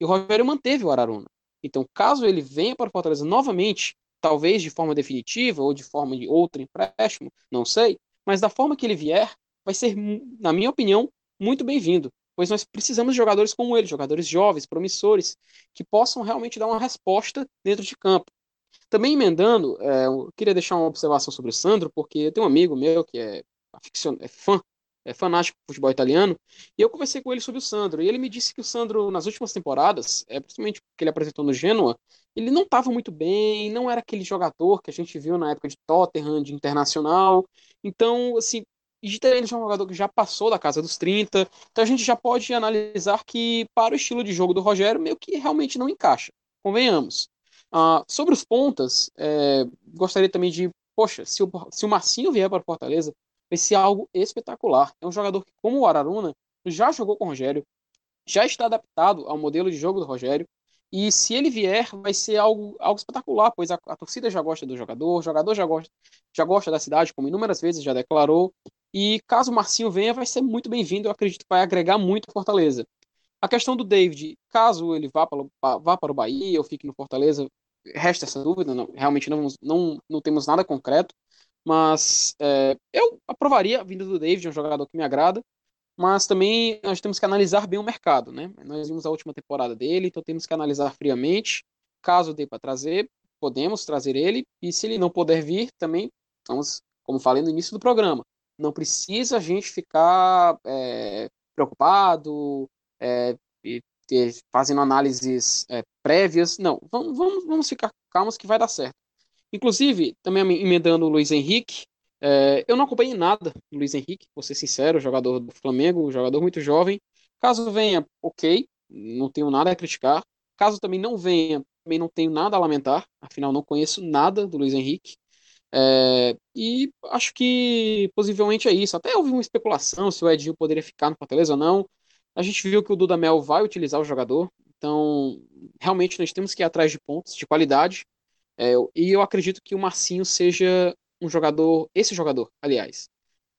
e o Rogério manteve o Araruna. Então, caso ele venha para o Fortaleza novamente, talvez de forma definitiva ou de forma de outro empréstimo, não sei, mas da forma que ele vier, vai ser, na minha opinião, muito bem-vindo, pois nós precisamos de jogadores como ele, jogadores jovens, promissores, que possam realmente dar uma resposta dentro de campo. Também emendando, eu queria deixar uma observação sobre o Sandro, porque eu tenho um amigo meu que é fanático do futebol italiano, e eu conversei com ele sobre o Sandro, e ele me disse que o Sandro, nas últimas temporadas, principalmente porque ele apresentou no Genoa, ele não estava muito bem, não era aquele jogador que a gente viu na época de Tottenham, de Internacional. Então, assim, ele já é um jogador que já passou da casa dos 30, então a gente já pode analisar que, para o estilo de jogo do Rogério, meio que realmente não encaixa, convenhamos. Sobre os pontas, gostaria também de, poxa, se o Marcinho vier para Fortaleza, vai ser algo espetacular. É um jogador que, como o Araruna, já jogou com o Rogério, já está adaptado ao modelo de jogo do Rogério, e se ele vier, vai ser algo espetacular, pois a torcida já gosta do jogador, o jogador já gosta da cidade, como inúmeras vezes já declarou, e caso o Marcinho venha, vai ser muito bem-vindo, eu acredito que vai agregar muito a Fortaleza. A questão do David, caso ele vá para o Bahia ou fique no Fortaleza, resta essa dúvida, realmente não temos nada concreto, mas eu aprovaria a vinda do David, é um jogador que me agrada, mas também nós temos que analisar bem o mercado, né? Nós vimos a última temporada dele, então temos que analisar friamente. Caso dê para trazer, podemos trazer ele, e se ele não puder vir, também estamos, como falei no início do programa, não precisa a gente ficar preocupado, fazendo análises prévias, não, vamos ficar calmos que vai dar certo. Inclusive, também emendando o Luiz Henrique, eu não acompanhei nada do Luiz Henrique, vou ser sincero, jogador do Flamengo, jogador muito jovem. Caso venha, ok, não tenho nada a criticar. Caso também não venha, também não tenho nada a lamentar, afinal não conheço nada do Luiz Henrique. E acho que possivelmente é isso. Até houve uma especulação se o Edinho poderia ficar no Fortaleza ou não. A gente viu que o Dudamel vai utilizar o jogador, então realmente nós temos que ir atrás de pontos de qualidade. E eu acredito que o Marcinho seja esse jogador, aliás.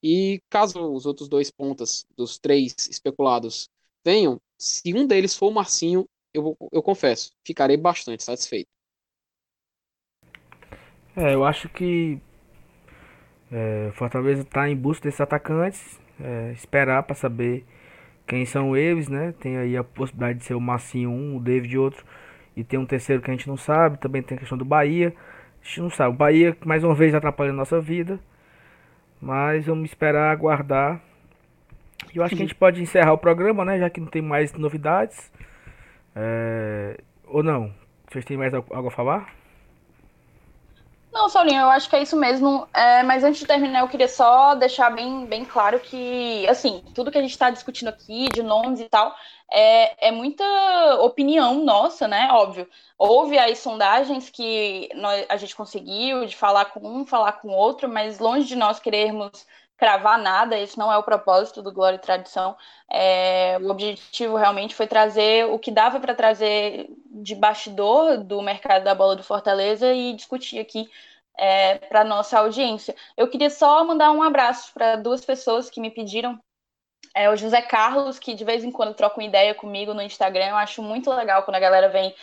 E caso os outros dois pontas dos três especulados venham, se um deles for o Marcinho, eu confesso, ficarei bastante satisfeito. Eu acho que o Fortaleza está em busca desses atacantes, esperar para saber quem são eles, né? Tem aí a possibilidade de ser o Marcinho um, o David outro. E tem um terceiro que a gente não sabe. Também tem a questão do Bahia. A gente não sabe. O Bahia, mais uma vez, atrapalha a nossa vida. Mas vamos esperar, aguardar. E eu acho que a gente pode encerrar o programa, né? Já que não tem mais novidades. Ou não? Vocês têm mais algo a falar? Não, Saulinho, eu acho que é isso mesmo. Mas antes de terminar, eu queria só deixar bem, bem claro que, assim, tudo que a gente está discutindo aqui, de nomes e tal, é muita opinião nossa, né? Óbvio. Houve as sondagens que a gente conseguiu de falar com um, falar com outro, mas longe de nós querermos cravar nada, isso não é o propósito do Glória e Tradição. O objetivo realmente foi trazer o que dava para trazer de bastidor do mercado da bola do Fortaleza e discutir aqui para a nossa audiência. Eu queria só mandar um abraço para duas pessoas que me pediram. O José Carlos, que de vez em quando troca uma ideia comigo no Instagram, eu acho muito legal quando a galera vem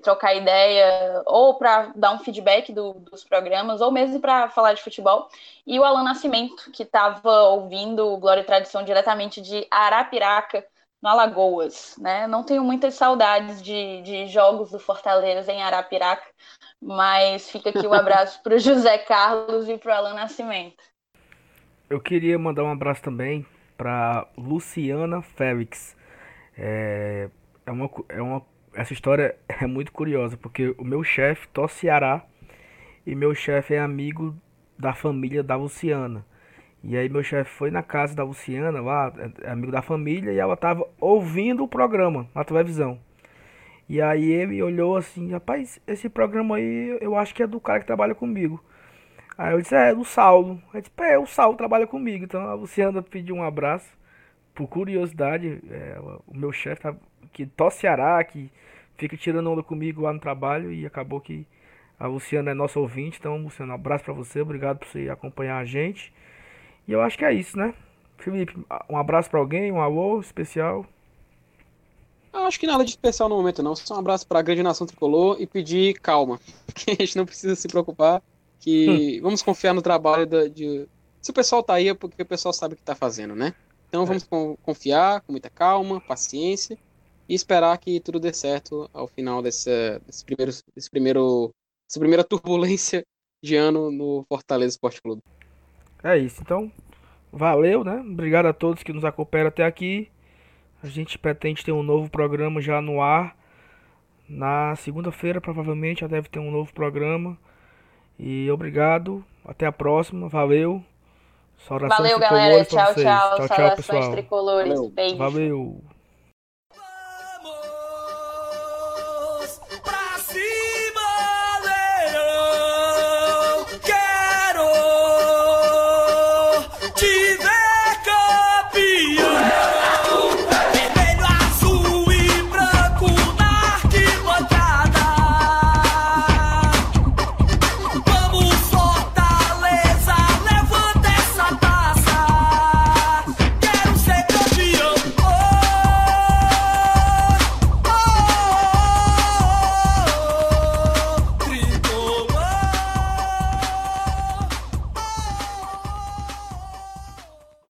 trocar ideia, ou para dar um feedback dos programas, ou mesmo para falar de futebol. E o Alan Nascimento, que estava ouvindo o Glória e Tradição diretamente de Arapiraca, no Alagoas, né? Não tenho muitas saudades de jogos do Fortaleza em Arapiraca, mas fica aqui o abraço para o José Carlos e para o Alan Nascimento. Eu queria mandar um abraço também para Luciana Félix. Essa história é muito curiosa, porque o meu chefe torce Ceará e meu chefe é amigo da família da Luciana. E aí meu chefe foi na casa da Luciana, lá, amigo da família, e ela estava ouvindo o programa na televisão. E aí ele olhou assim, rapaz, esse programa aí eu acho que é do cara que trabalha comigo. Aí eu disse, do Saulo. Aí eu disse, o Saulo trabalha comigo. Então a Luciana pediu um abraço. Por curiosidade, o meu chefe, que tosse ará, que fica tirando onda comigo lá no trabalho, e acabou que a Luciana é nossa ouvinte. Então, Luciana, um abraço pra você. Obrigado por você acompanhar a gente. E eu acho que é isso, né? Felipe, um abraço pra alguém, um alô especial. Acho que nada de especial no momento, não. Só um abraço pra grande nação tricolor e pedir calma. Porque a gente não precisa se preocupar. Que vamos confiar no trabalho se o pessoal tá aí, é porque o pessoal sabe o que tá fazendo, né? Então vamos confiar com muita calma, paciência, e esperar que tudo dê certo ao final dessa primeira turbulência de ano no Fortaleza Esporte Clube. É isso, então valeu, né? Obrigado a todos que nos acompanharam até aqui. A gente pretende ter um novo programa já no ar. Na segunda-feira, provavelmente, já deve ter um novo programa. E obrigado, até a próxima, valeu. Valeu, galera, tchau, tchau, saudações tricolores, beijo. Valeu.